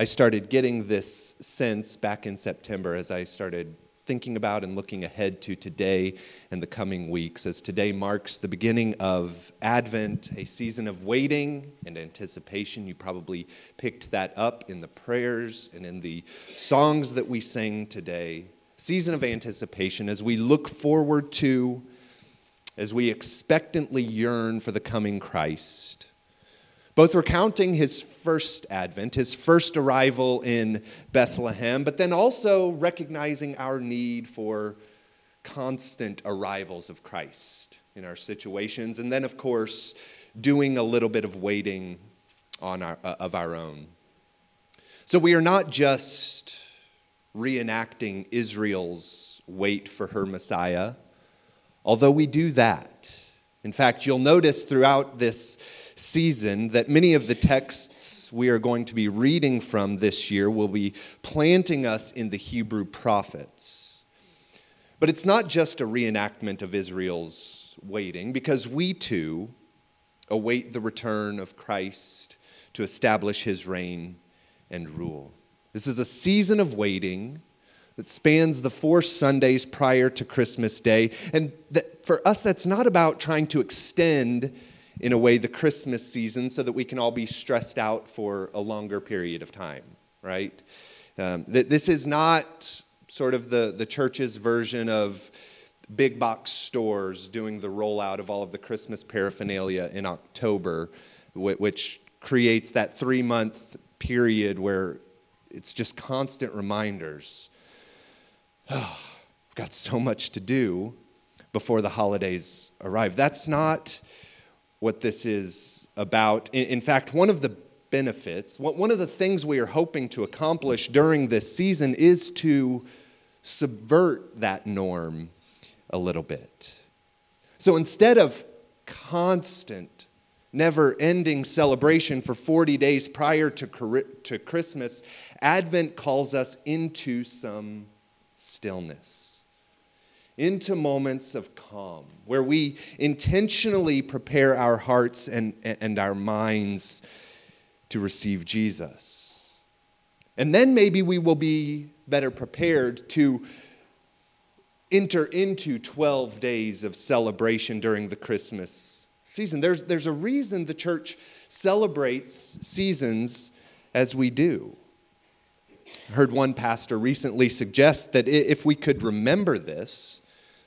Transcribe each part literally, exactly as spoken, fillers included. I started getting this sense back in September as I started thinking about and looking ahead to today and the coming weeks, as today marks the beginning of Advent, a season of waiting and anticipation. You probably picked that up in the prayers and in the songs that we sang today. Season of anticipation as we look forward to, as we expectantly yearn for the coming Christ. Both recounting his first advent, his first arrival in Bethlehem, but then also recognizing our need for constant arrivals of Christ in our situations, and then, of course, doing a little bit of waiting on our, uh, of our own. So we are not just reenacting Israel's wait for her Messiah, although we do that. In fact, you'll notice throughout this season that many of the texts we are going to be reading from this year will be planting us in the Hebrew prophets. But it's not just a reenactment of Israel's waiting, because we too await the return of Christ to establish his reign and rule. This is a season of waiting that spans the four Sundays prior to Christmas Day. And that, for us, that's not about trying to extend, in a way, the Christmas season so that we can all be stressed out for a longer period of time, right? Um, th- this is not sort of the, the church's version of big box stores doing the rollout of all of the Christmas paraphernalia in October, wh- which creates that three-month period where it's just constant reminders. Oh, I've got so much to do before the holidays arrive. That's not what this is about. In, in fact, one of the benefits, one of the things we are hoping to accomplish during this season is to subvert that norm a little bit. So instead of constant, never-ending celebration for forty days prior to, to Christmas, Advent calls us into some stillness, into moments of calm, where we intentionally prepare our hearts and, and our minds to receive Jesus. And then maybe we will be better prepared to enter into twelve days of celebration during the Christmas season. There's, there's a reason the church celebrates seasons as we do. I heard one pastor recently suggest that if we could remember this,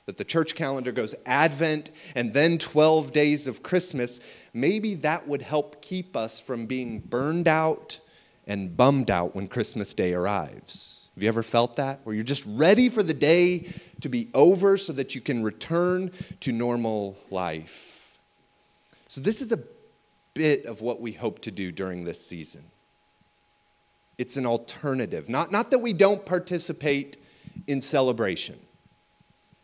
that the church calendar goes Advent and then twelve days of Christmas, maybe that would help keep us from being burned out and bummed out when Christmas Day arrives. Have you ever felt that? Where you're just ready for the day to be over so that you can return to normal life. So this is a bit of what we hope to do during this season. It's an alternative. Not, not that we don't participate in celebration.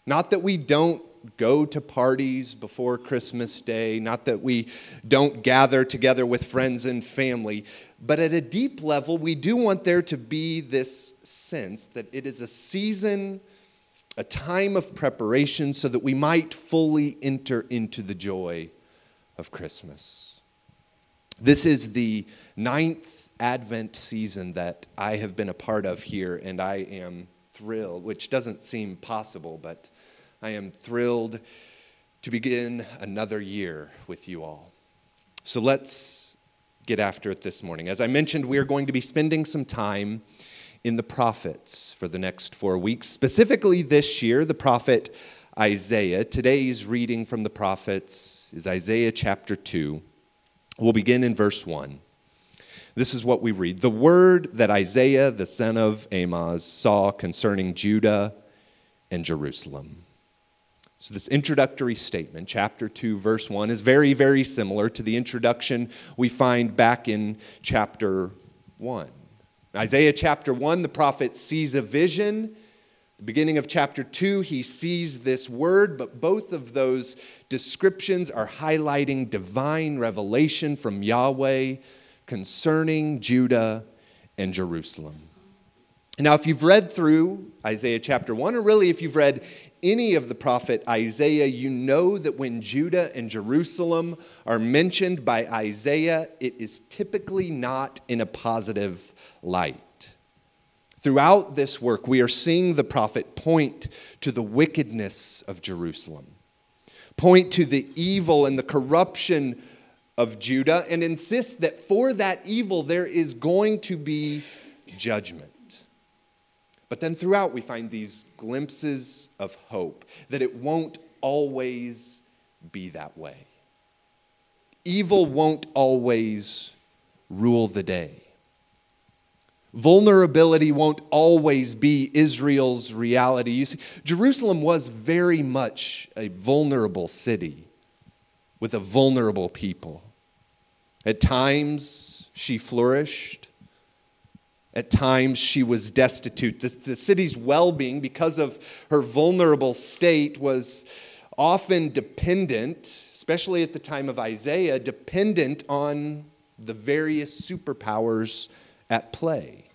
Not that we don't go to parties before Christmas Day. Not that we don't gather together with friends and family. But at a deep level, we do want there to be this sense that it is a season, a time of preparation so that we might fully enter into the joy of Christmas. This is the ninth Advent season that I have been a part of here, and I am thrilled, which doesn't seem possible, but I am thrilled to begin another year with you all. So let's get after it this morning. As I mentioned, we are going to be spending some time in the prophets for the next four weeks, specifically this year, the prophet Isaiah. Today's reading from the prophets is Isaiah chapter two. We'll begin in verse one. This is what we read. The word that Isaiah, the son of Amoz, saw concerning Judah and Jerusalem. So this introductory statement, chapter two, verse one, is very, very similar to the introduction we find back in chapter one. Isaiah chapter one, the prophet sees a vision. The beginning of chapter two, he sees this word, but both of those descriptions are highlighting divine revelation from Yahweh concerning Judah and Jerusalem. Now, if you've read through Isaiah chapter one, or really if you've read any of the prophet Isaiah, you know that when Judah and Jerusalem are mentioned by Isaiah, it is typically not in a positive light. Throughout this work, we are seeing the prophet point to the wickedness of Jerusalem, point to the evil and the corruption of Judah, and insist that for that evil there is going to be judgment. But then throughout we find these glimpses of hope that it won't always be that way. Evil won't always rule the day. Vulnerability won't always be Israel's reality. You see, Jerusalem was very much a vulnerable city with a vulnerable people. At times, she flourished. At times, she was destitute. The, the city's well-being, because of her vulnerable state, was often dependent, especially at the time of Isaiah, dependent on the various superpowers at play.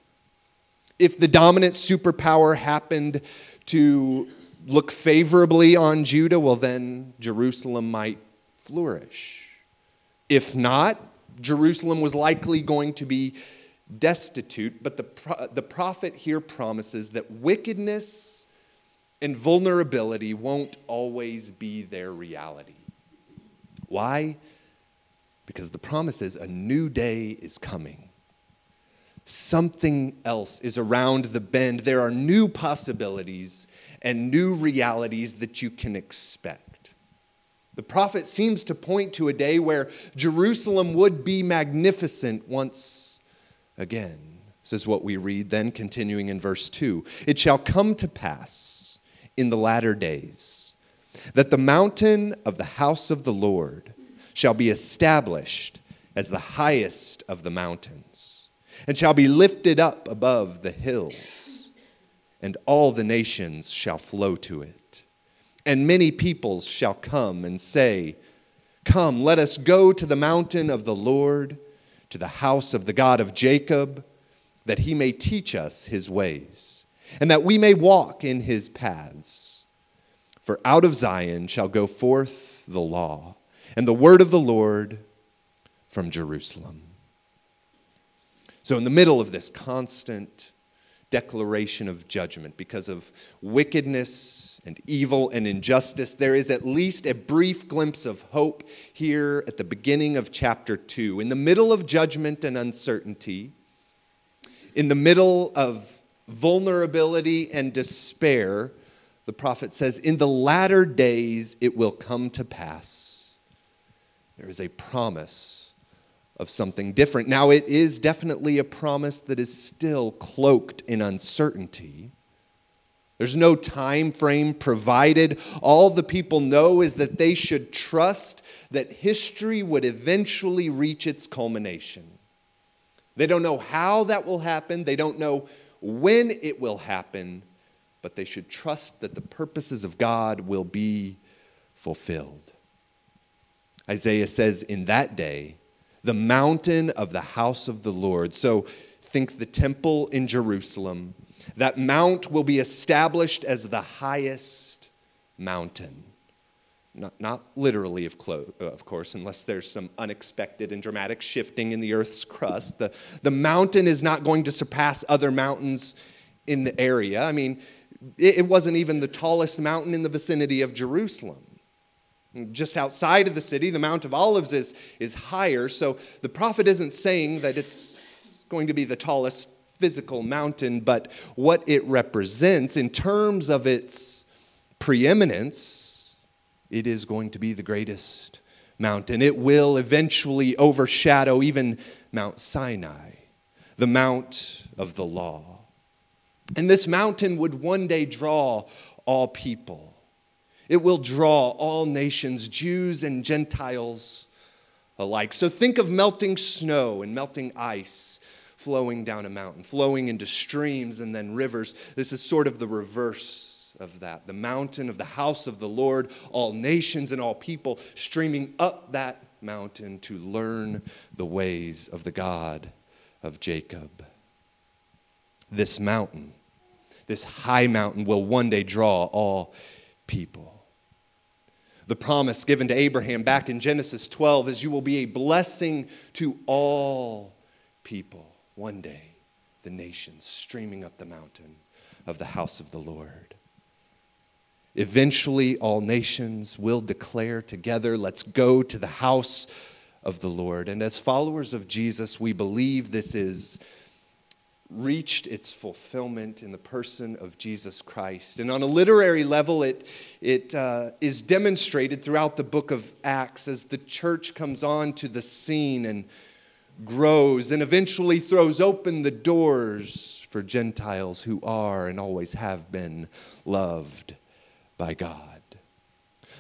If the dominant superpower happened to look favorably on Judah, well, then Jerusalem might flourish. If not, Jerusalem was likely going to be destitute, but the, pro- the prophet here promises that wickedness and vulnerability won't always be their reality. Why? Because the promise is a new day is coming. Something else is around the bend. There are new possibilities and new realities that you can expect. The prophet seems to point to a day where Jerusalem would be magnificent once again. This is what we read then, continuing in verse two. It shall come to pass in the latter days that the mountain of the house of the Lord shall be established as the highest of the mountains, and shall be lifted up above the hills, and all the nations shall flow to it. And many peoples shall come and say, "Come, let us go to the mountain of the Lord, to the house of the God of Jacob, that he may teach us his ways, and that we may walk in his paths. For out of Zion shall go forth the law, and the word of the Lord from Jerusalem." So in the middle of this constant declaration of judgment, because of wickedness and evil and injustice, there is at least a brief glimpse of hope here at the beginning of chapter two. In the middle of judgment and uncertainty, in the middle of vulnerability and despair, the prophet says, in the latter days it will come to pass. There is a promise of something different. Now, it is definitely a promise that is still cloaked in uncertainty. There's no time frame provided. All the people know is that they should trust that history would eventually reach its culmination. They don't know how that will happen. They don't know when it will happen, but they should trust that the purposes of God will be fulfilled. Isaiah says, in that day, the mountain of the house of the Lord. So think the temple in Jerusalem. That mount will be established as the highest mountain. Not, not literally, of, clo- of course, unless there's some unexpected and dramatic shifting in the earth's crust. The, the mountain is not going to surpass other mountains in the area. I mean, it, it wasn't even the tallest mountain in the vicinity of Jerusalem. Just outside of the city, the Mount of Olives is, is higher, so the prophet isn't saying that it's going to be the tallest physical mountain, but what it represents in terms of its preeminence, it is going to be the greatest mountain. It will eventually overshadow even Mount Sinai, the Mount of the Law. And this mountain would one day draw all people. It will draw all nations, Jews and Gentiles alike. So think of melting snow and melting ice flowing down a mountain, flowing into streams and then rivers. This is sort of the reverse of that. The mountain of the house of the Lord, all nations and all people streaming up that mountain to learn the ways of the God of Jacob. this mountain, this high mountain, will one day draw all people. The promise given to Abraham back in Genesis twelve is you will be a blessing to all people. One day, the nations streaming up the mountain of the house of the Lord. Eventually, all nations will declare together, let's go to the house of the Lord. And as followers of Jesus, we believe this is reached its fulfillment in the person of Jesus Christ. And on a literary level, it, it uh, is demonstrated throughout the book of Acts as the church comes on to the scene and grows and eventually throws open the doors for Gentiles who are and always have been loved by God.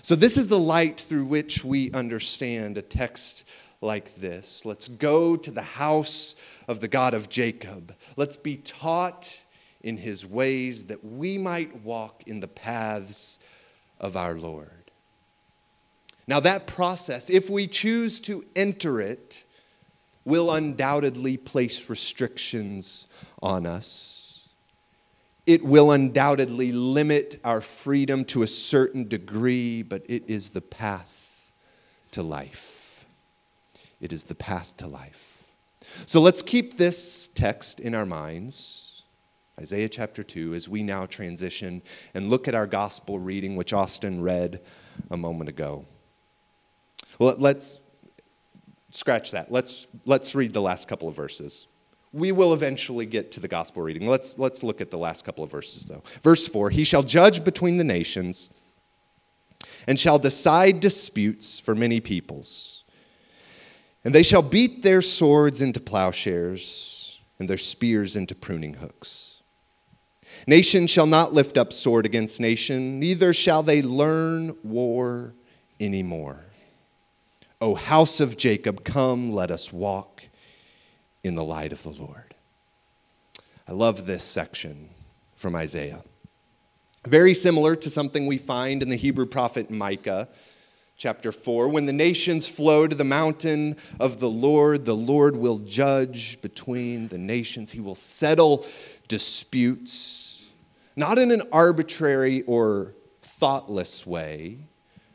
So this is the light through which we understand a text like this. Let's go to the house of the God of Jacob. Let's be taught in his ways that we might walk in the paths of our Lord. Now that process, if we choose to enter it, will undoubtedly place restrictions on us. It will undoubtedly limit our freedom to a certain degree, but it is the path to life. It is the path to life. So let's keep this text in our minds, Isaiah chapter two, as we now transition and look at our gospel reading, which Austin read a moment ago. Well, let's scratch that. Let's let's read the last couple of verses. We will eventually get to the gospel reading. Let's let's look at the last couple of verses though. Verse four, he shall judge between the nations and shall decide disputes for many peoples. And they shall beat their swords into plowshares and their spears into pruning hooks. Nation shall not lift up sword against nation, neither shall they learn war anymore. O house of Jacob, come, let us walk in the light of the Lord. I love this section from Isaiah. Very similar to something we find in the Hebrew prophet Micah, chapter four, when the nations flow to the mountain of the Lord, the Lord will judge between the nations. He will settle disputes, not in an arbitrary or thoughtless way,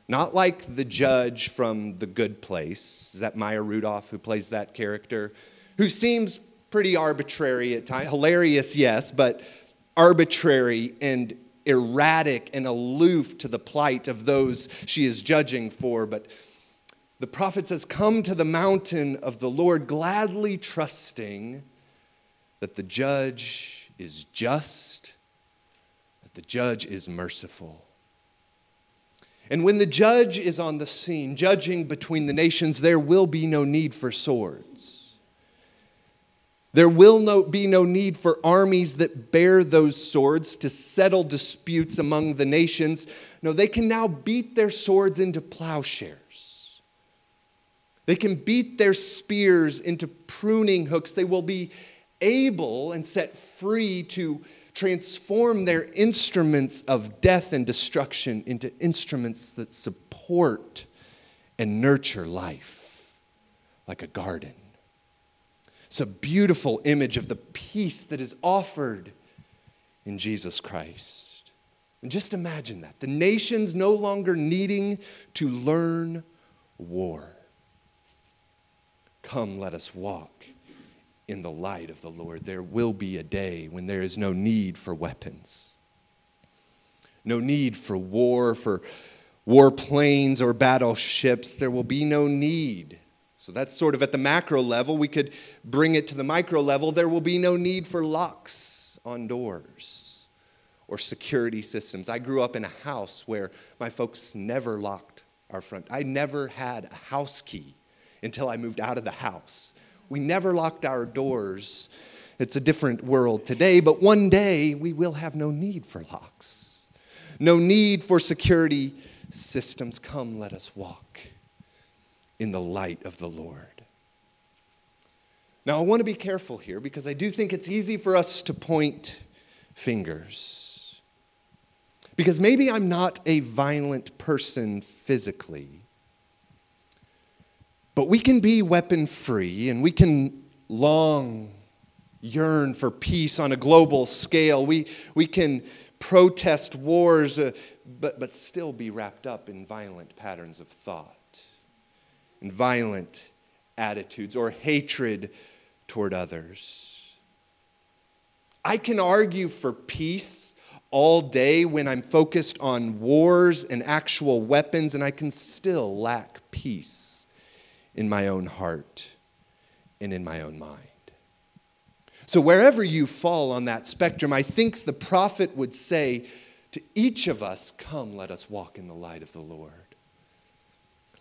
not like the judge from The Good Place. Is that Maya Rudolph who plays that character? Who seems pretty arbitrary at times. Hilarious, yes, but arbitrary and erratic and aloof to the plight of those she is judging for. But the prophet says, come to the mountain of the Lord, gladly trusting that the judge is just, that the judge is merciful. And when the judge is on the scene, judging between the nations, there will be no need for swords. There will no, be no need for armies that bear those swords to settle disputes among the nations. No, they can now beat their swords into plowshares. They can beat their spears into pruning hooks. They will be able and set free to transform their instruments of death and destruction into instruments that support and nurture life, like a garden. It's a beautiful image of the peace that is offered in Jesus Christ. And just imagine that. The nations no longer needing to learn war. Come, let us walk in the light of the Lord. There will be a day when there is no need for weapons. No need for war, for warplanes or battleships. There will be no need. So that's sort of at the macro level. We could bring it to the micro level. There will be no need for locks on doors or security systems. I grew up in a house where my folks never locked our front. I never had a house key until I moved out of the house. We never locked our doors. It's a different world today, but one day we will have no need for locks. No need for security systems. Come, let us walk in the light of the Lord. Now, I want to be careful here because I do think it's easy for us to point fingers. Because maybe I'm not a violent person physically, but we can be weapon-free and we can long yearn for peace on a global scale. We we can protest wars, uh, but, but still be wrapped up in violent patterns of thought, in violent attitudes or hatred toward others. I can argue for peace all day when I'm focused on wars and actual weapons, and I can still lack peace in my own heart and in my own mind. So wherever you fall on that spectrum, I think the prophet would say to each of us, come, let us walk in the light of the Lord.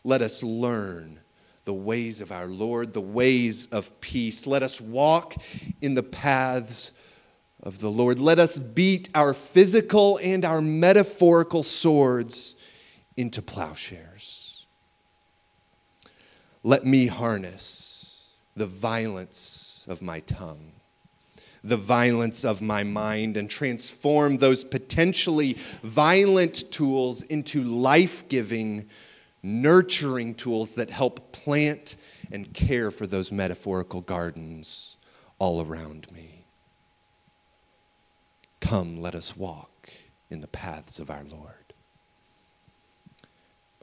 Let us learn the ways of our Lord, the ways of peace. Let us walk in the paths of the Lord. Let us beat our physical and our metaphorical swords into plowshares. Let me harness the violence of my tongue, the violence of my mind, and transform those potentially violent tools into life-giving, nurturing tools that help plant and care for those metaphorical gardens all around me. Come, let us walk in the paths of our Lord.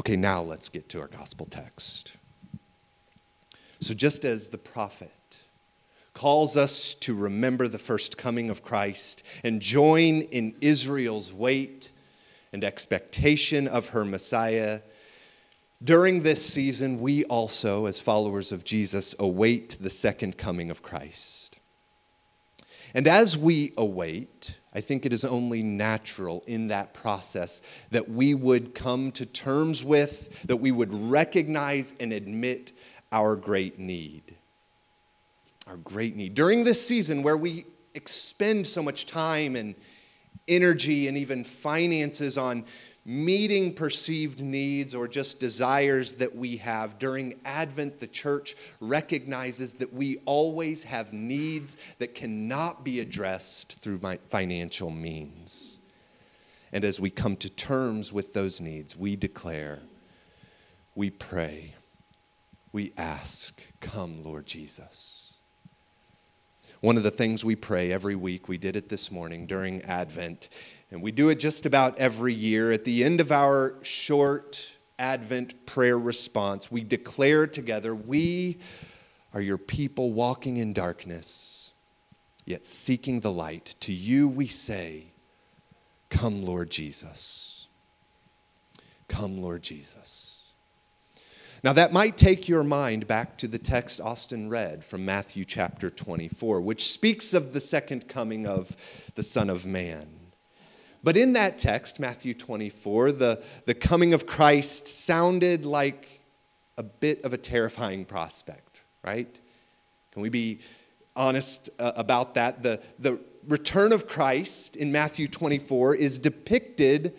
Okay, now let's get to our gospel text. So just as the prophet calls us to remember the first coming of Christ and join in Israel's wait and expectation of her Messiah, during this season we also, as followers of Jesus, await the second coming of Christ. And as we await, I think it is only natural in that process that we would come to terms with, that we would recognize and admit our great need. Our great need. During this season where we expend so much time and energy and even finances on meeting perceived needs or just desires that we have, during Advent, the church recognizes that we always have needs that cannot be addressed through financial means. And as we come to terms with those needs, we declare, we pray, we ask, come, Lord Jesus. One of the things we pray every week, we did it this morning during Advent, and we do it just about every year. At the end of our short Advent prayer response, we declare together, we are your people walking in darkness, yet seeking the light. To you we say, come, Lord Jesus. Come, Lord Jesus. Now that might take your mind back to the text Austin read from Matthew chapter twenty-four, which speaks of the second coming of the Son of Man. But in that text, Matthew twenty-four, the, the coming of Christ sounded like a bit of a terrifying prospect, right? Can we be honest uh, about that? The, the return of Christ in Matthew twenty-four is depicted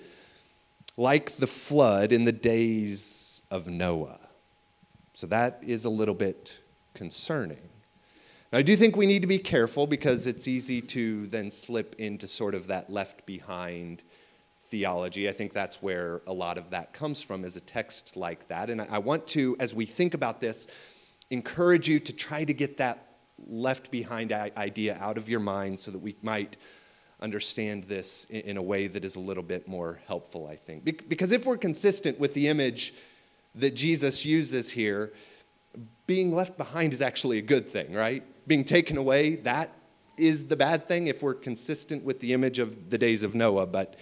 like the flood in the days of Noah. So that is a little bit concerning. Now, I do think we need to be careful because it's easy to then slip into sort of that left behind theology. I think that's where a lot of that comes from, is a text like that. And I want to, as we think about this, encourage you to try to get that left behind idea out of your mind so that we might understand this in a way that is a little bit more helpful, I think. Because if we're consistent with the image that Jesus uses here, being left behind is actually a good thing, right? Being taken away, that is the bad thing if we're consistent with the image of the days of Noah. But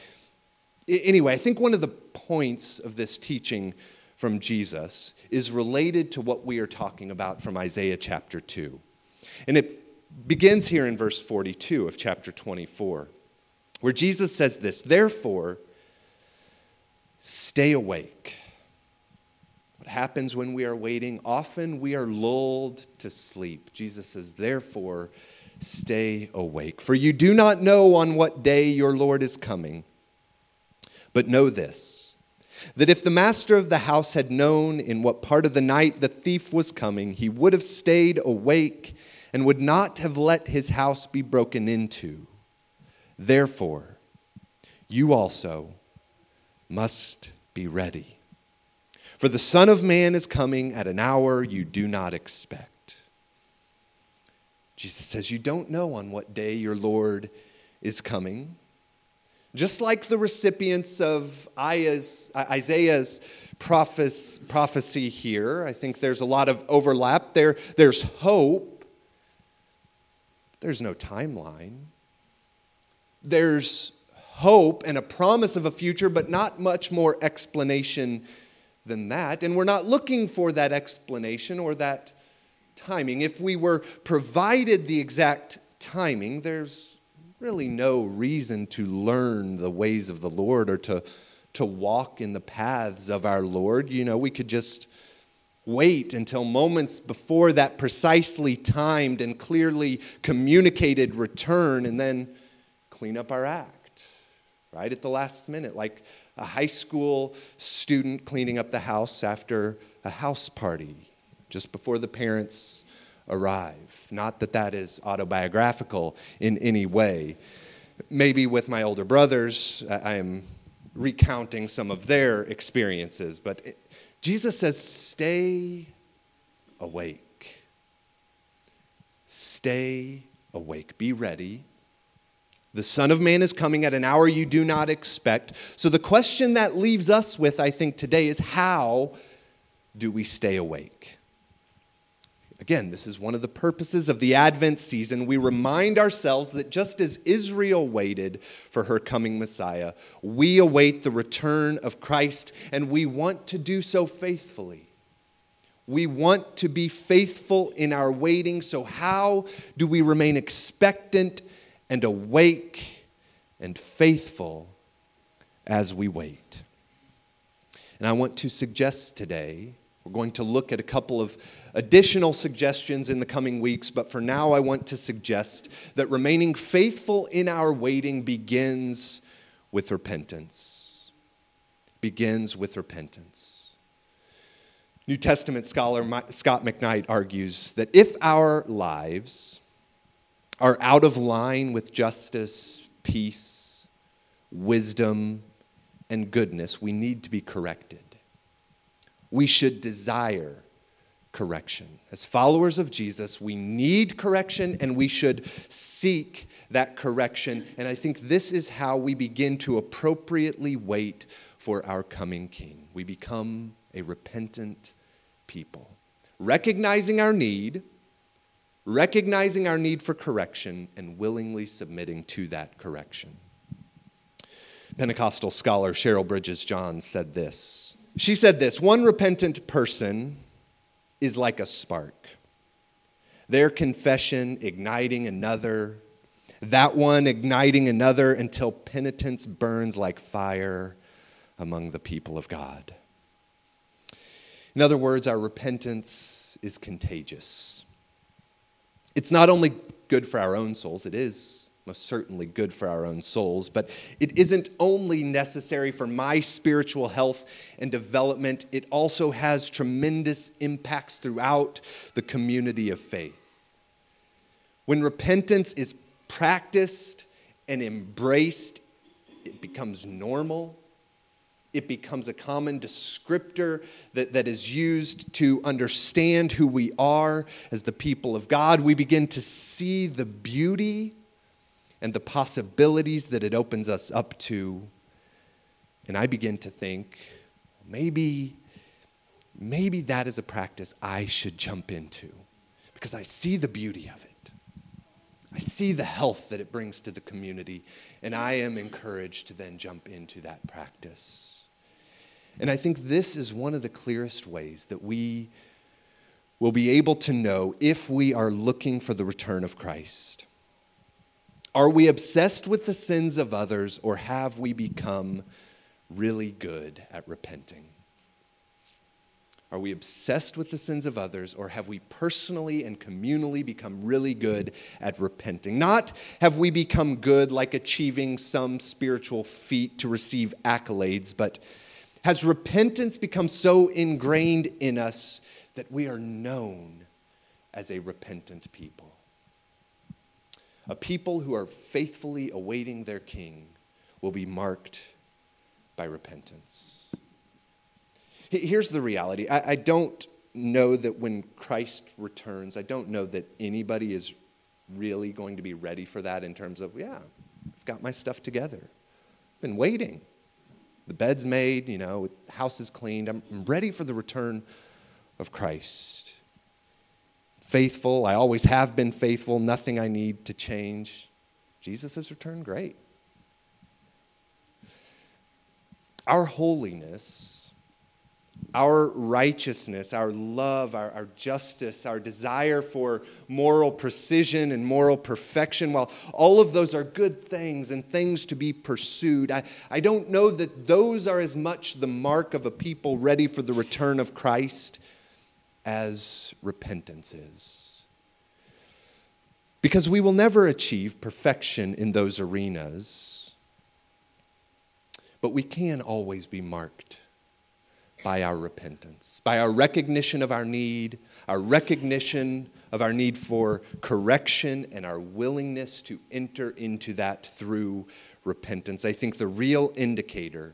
anyway, I think one of the points of this teaching from Jesus is related to what we are talking about from Isaiah chapter two. And it begins here in verse forty-two of chapter twenty-four, where Jesus says this, therefore, stay awake. What happens when we are waiting? Often we are lulled to sleep. Jesus says, therefore, stay awake. For you do not know on what day your Lord is coming. But know this, that if the master of the house had known in what part of the night the thief was coming, he would have stayed awake and would not have let his house be broken into. Therefore, you also must be ready. For the Son of Man is coming at an hour you do not expect. Jesus says, you don't know on what day your Lord is coming. Just like the recipients of Isaiah's prophecy here, I think there's a lot of overlap there. There's hope. There's no timeline. There's hope and a promise of a future, but not much more explanation than that. And we're not looking for that explanation or that timing. If we were provided the exact timing, there's really no reason to learn the ways of the Lord or to, to walk in the paths of our Lord. You know, we could just wait until moments before that precisely timed and clearly communicated return and then clean up our act right at the last minute, like a high school student cleaning up the house after a house party just before the parents arrive. Not that that is autobiographical in any way. Maybe with my older brothers, I am recounting some of their experiences, but it, Jesus says, stay awake. Stay awake. Be ready. The Son of Man is coming at an hour you do not expect. So the question that leaves us with, I think, today is how do we stay awake? Again, this is one of the purposes of the Advent season. We remind ourselves that just as Israel waited for her coming Messiah, we await the return of Christ, and we want to do so faithfully. We want to be faithful in our waiting, so how do we remain expectant and awake and faithful as we wait? And I want to suggest today, we're going to look at a couple of additional suggestions in the coming weeks, but for now I want to suggest that remaining faithful in our waiting begins with repentance. Begins with repentance. New Testament scholar Scott McKnight argues that if our lives are out of line with justice, peace, wisdom, and goodness, we need to be corrected. We should desire correction. As followers of Jesus, we need correction and we should seek that correction. And I think this is how we begin to appropriately wait for our coming King. We become a repentant people, recognizing our need, recognizing our need for correction, and willingly submitting to that correction. Pentecostal scholar Cheryl Bridges John said this. She said this, one repentant person is like a spark. Their confession igniting another, that one igniting another until penitence burns like fire among the people of God. In other words, our repentance is contagious. It's not only good for our own souls, it is most certainly good for our own souls, but it isn't only necessary for my spiritual health and development, it also has tremendous impacts throughout the community of faith. When repentance is practiced and embraced, it becomes normal. It becomes a common descriptor that, that is used to understand who we are as the people of God. We begin to see the beauty and the possibilities that it opens us up to. And I begin to think, maybe, maybe that is a practice I should jump into because I see the beauty of it. I see the health that it brings to the community, and I am encouraged to then jump into that practice. And I think this is one of the clearest ways that we will be able to know if we are looking for the return of Christ. Are we obsessed with the sins of others, or have we become really good at repenting? Are we obsessed with the sins of others, or have we personally and communally become really good at repenting? Not have we become good like achieving some spiritual feat to receive accolades, but has repentance become so ingrained in us that we are known as a repentant people? A people who are faithfully awaiting their King will be marked by repentance. Here's the reality. I, I don't know that when Christ returns, I don't know that anybody is really going to be ready for that in terms of, yeah, I've got my stuff together. I've been waiting. The bed's made, you know, the house is cleaned. I'm ready for the return of Christ. Faithful, I always have been faithful. Nothing I need to change. Jesus has returned great. Our holiness, our righteousness, our love, our, our justice, our desire for moral precision and moral perfection, while all of those are good things and things to be pursued, I, I don't know that those are as much the mark of a people ready for the return of Christ as repentance is. Because we will never achieve perfection in those arenas. But we can always be marked by our repentance, by our recognition of our need, our recognition of our need for correction, and our willingness to enter into that through repentance. I think the real indicator,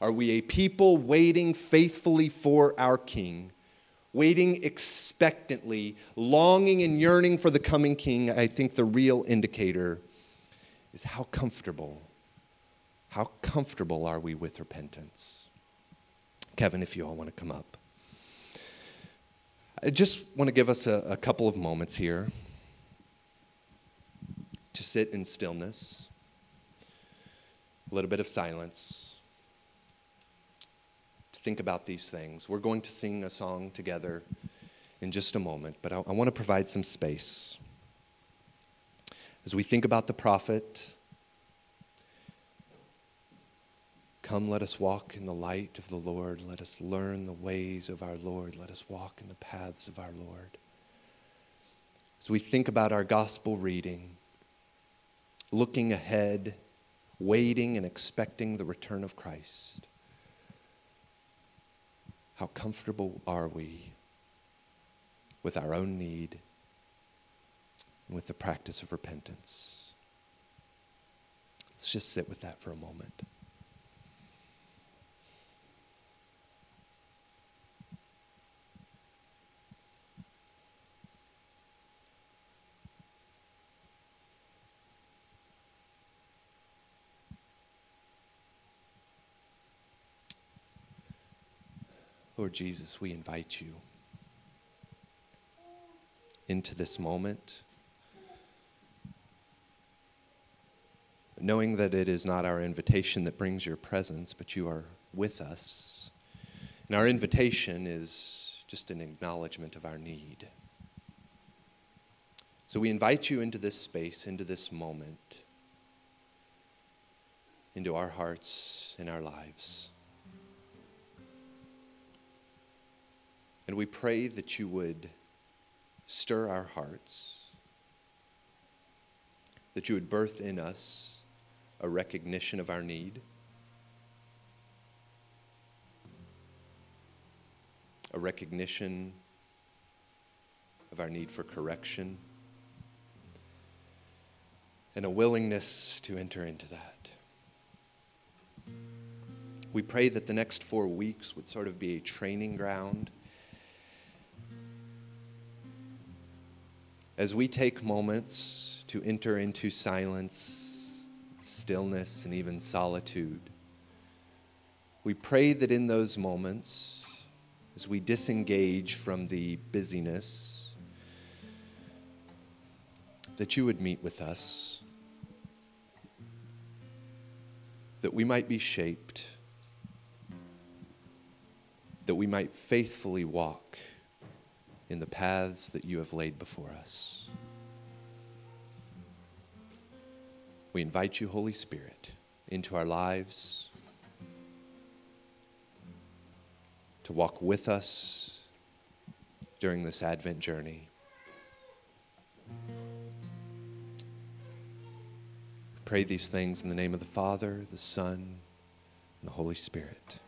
are we a people waiting faithfully for our King, waiting expectantly, longing and yearning for the coming King? I think the real indicator is how comfortable How comfortable are we with repentance? Kevin, if you all want to come up. I just want to give us a, a couple of moments here to sit in stillness, a little bit of silence, to think about these things. We're going to sing a song together in just a moment, but I, I want to provide some space. As we think about the prophet, come, let us walk in the light of the Lord. Let us learn the ways of our Lord. Let us walk in the paths of our Lord. As we think about our gospel reading, looking ahead, waiting and expecting the return of Christ, how comfortable are we with our own need and with the practice of repentance? Let's just sit with that for a moment. Lord Jesus, we invite you into this moment, knowing that it is not our invitation that brings your presence, but you are with us. And our invitation is just an acknowledgement of our need. So we invite you into this space, into this moment, into our hearts and our lives. And we pray that you would stir our hearts, that you would birth in us a recognition of our need, a recognition of our need for correction, and a willingness to enter into that. We pray that the next four weeks would sort of be a training ground as we take moments to enter into silence, stillness, and even solitude. We pray that in those moments, as we disengage from the busyness, that you would meet with us, that we might be shaped, that we might faithfully walk in the paths that you have laid before us. We invite you, Holy Spirit, into our lives to walk with us during this Advent journey. We pray these things in the name of the Father, the Son, and the Holy Spirit.